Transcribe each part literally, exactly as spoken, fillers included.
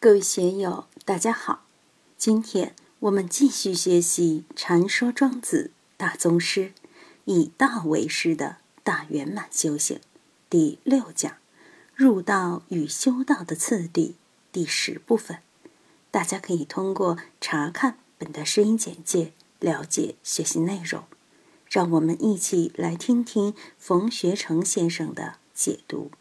各位学友，大家好！今天我们继续学习《禅说庄子大宗师以道为师的大圆满修行》第六讲“入道与修道的次第”第十部分。大家可以通过查看本段声音简介了解学习内容。让我们一起来听听冯学成先生的解读：“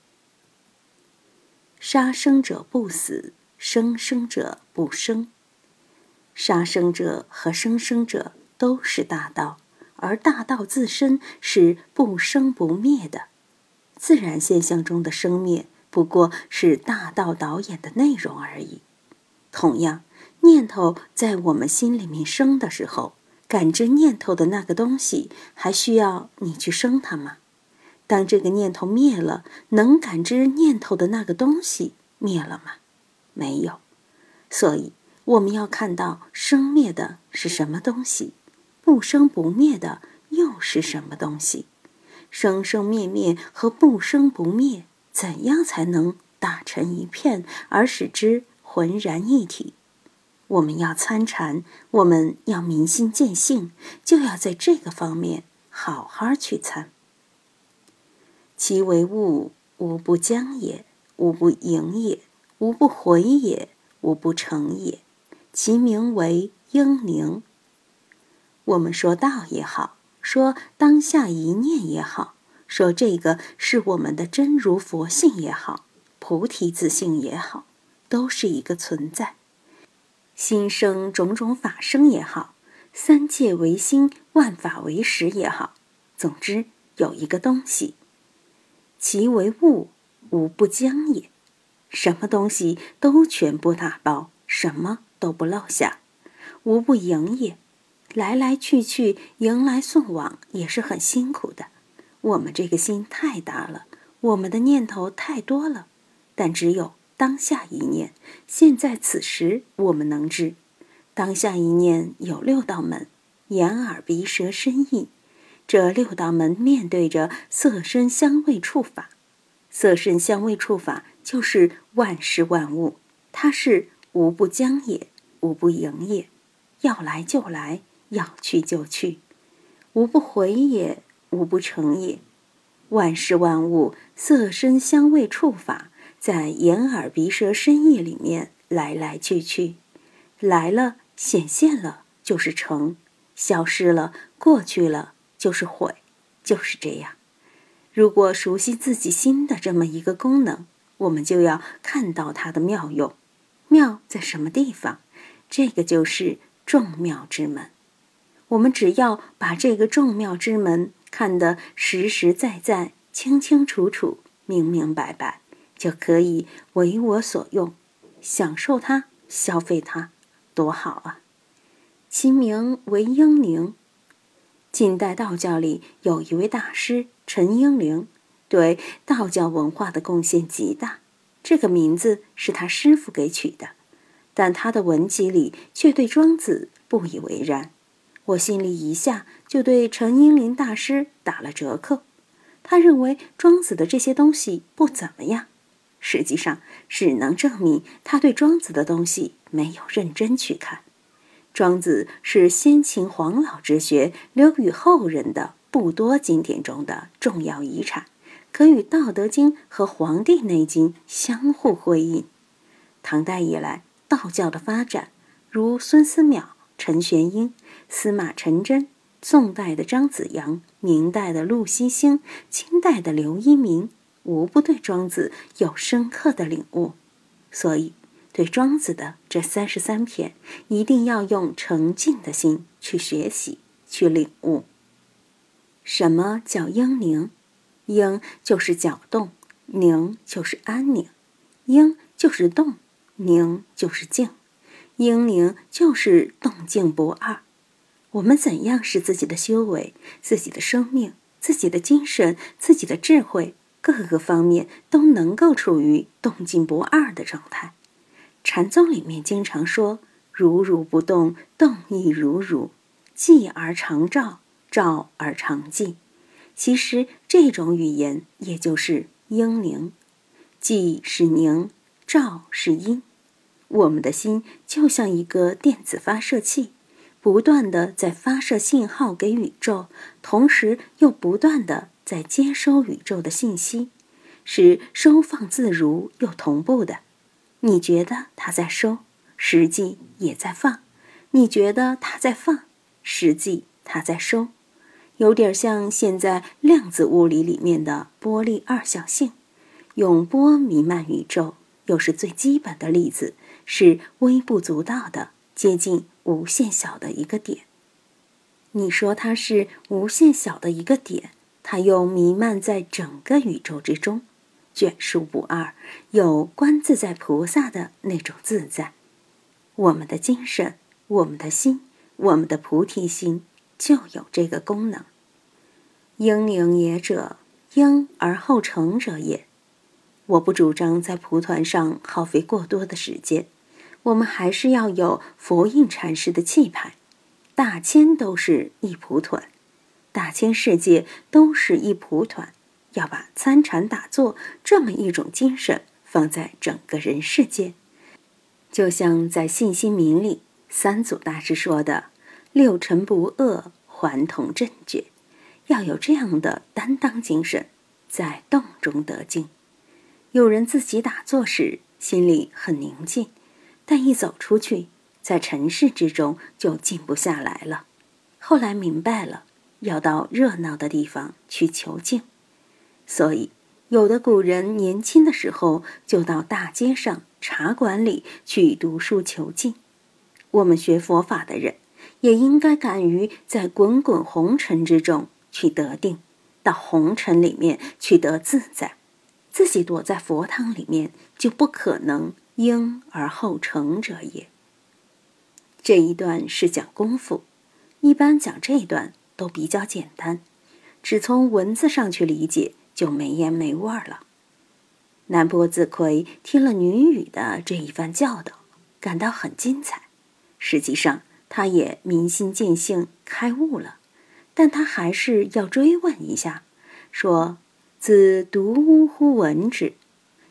杀生者不死。”生生者不生，杀生者和生生者都是大道，而大道自身是不生不灭的。自然现象中的生灭，不过是大道导演的内容而已。同样，念头在我们心里面生的时候，感知念头的那个东西，还需要你去生它吗？当这个念头灭了，能感知念头的那个东西灭了吗？没有。所以我们要看到生灭的是什么东西，不生不灭的又是什么东西。生生灭灭和不生不灭，怎样才能打成一片而使之浑然一体？我们要参禅，我们要明心见性，就要在这个方面好好去参。其为物，无不将也，无不盈也，无不回也，无不成也，其名为应宁。我们说道也好，说当下一念也好，说这个是我们的真如佛性也好，菩提自性也好，都是一个存在。心生种种法生也好，三界为心，万法为识也好，总之有一个东西，其为物，无不将也。什么东西都全部打包，什么都不漏下。无不盈也，来来去去，迎来送往也是很辛苦的。我们这个心太大了，我们的念头太多了，但只有当下一念，现在此时我们能知。当下一念有六道门：眼耳鼻舌身意。这六道门面对着色身香味触法，色身香味触法就是万事万物，它是无不将也，无不盈也，要来就来，要去就去，无不回也，无不成也。万事万物色身香味触法在眼耳鼻舌身意里面来来去去，来了显现了就是成，消失了过去了就是毁，就是这样。如果熟悉自己心的这么一个功能，我们就要看到它的妙用。妙在什么地方？这个就是众妙之门。我们只要把这个众妙之门看得实实在在，清清楚楚，明明白白，就可以为我所用，享受它，消费它，多好啊！其名为应宁。近代道教里有一位大师陈应灵，对道教文化的贡献极大。这个名字是他师父给取的，但他的文集里却对庄子不以为然。我心里一下就对陈应灵大师打了折扣。他认为庄子的这些东西不怎么样，实际上只能证明他对庄子的东西没有认真去看。庄子是先秦黄老之学留予后人的不多经典中的重要遗产，可与《道德经》和《黄帝内经》相互辉映。唐代以来，道教的发展，如孙思邈、陈玄英、司马承祯，宋代的张子阳，明代的陆西星，清代的刘一鸣，无不对庄子有深刻的领悟。所以，对庄子的这三十三篇，一定要用诚敬的心去学习、去领悟。什么叫应宁？应就是搅动，宁就是安宁，应就是动，宁就是静，应宁就是动静不二。我们怎样使自己的修为、自己的生命、自己的精神、自己的智慧各个方面都能够处于动静不二的状态？禅宗里面经常说如如不动，动亦如如，寂而常照，照而常寂。其实这种语言也就是应宁，寂是宁，照是阴。我们的心就像一个电子发射器，不断地在发射信号给宇宙，同时又不断地在接收宇宙的信息，是收放自如又同步的。你觉得它在收，实际也在放；你觉得它在放，实际它在收。有点像现在量子物理里面的波粒二象性，永波弥漫宇宙，又是最基本的例子，是微不足道的，接近无限小的一个点。你说它是无限小的一个点，它又弥漫在整个宇宙之中，眷属不二，有观自在菩萨的那种自在。我们的精神，我们的心，我们的菩提心就有这个功能。应灵也者，应而后成者也。我不主张在蒲团上耗费过多的时间，我们还是要有佛印禅师的气派。大千都是一蒲团，大千世界都是一蒲团，要把参禅打坐这么一种精神放在整个人世间。就像在信心明里三祖大师说的，六尘不恶，还同正觉，要有这样的担当精神，在动中得静。有人自己打坐时心里很宁静，但一走出去，在尘世之中就静不下来了。后来明白了，要到热闹的地方去求静。所以，有的古人年轻的时候就到大街上、茶馆里去读书求静。我们学佛法的人，也应该敢于在滚滚红尘之中去得定，到红尘里面去得自在。自己躲在佛堂里面，就不可能应而后成者也。这一段是讲功夫，一般讲这一段都比较简单，只从文字上去理解就没烟没味儿了。南波自奎听了女语的这一番教导，感到很精彩。实际上他也明心见性开悟了，但他还是要追问一下，说子独呜呼闻之，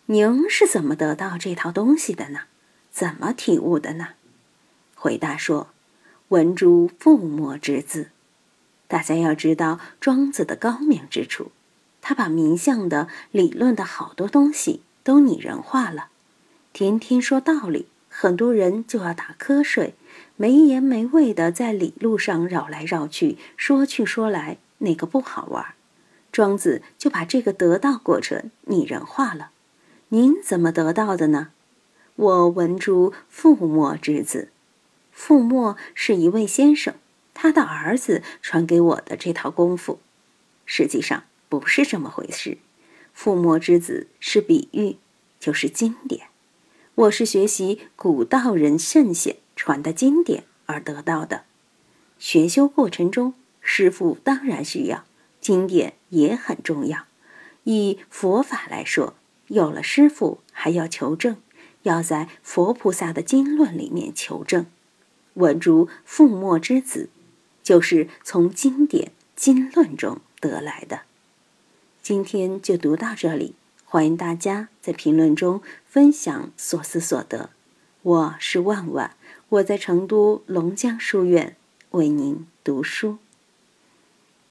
您是怎么得到这套东西的呢？怎么体悟的呢？回答说，闻诸父母之字。大家要知道庄子的高明之处，他把名相的理论的好多东西都拟人化了。天天说道理，很多人就要打瞌睡，没言没味的在理路上绕来绕去，说去说来，那个不好玩。庄子就把这个得道过程拟人化了。您怎么得到的呢？我闻诸父墨之子。父墨是一位先生，他的儿子传给我的这套功夫。实际上不是这么回事。父墨之子是比喻，就是经典。我是学习古道人圣贤传的经典而得到的。学修过程中，师父当然需要，经典也很重要。以佛法来说，有了师父还要求证，要在佛菩萨的经论里面求证。闻诸父墨之子，就是从经典经论中得来的。今天就读到这里，欢迎大家在评论中分享所思所得。我是万万，我在成都龙江书院为您读书。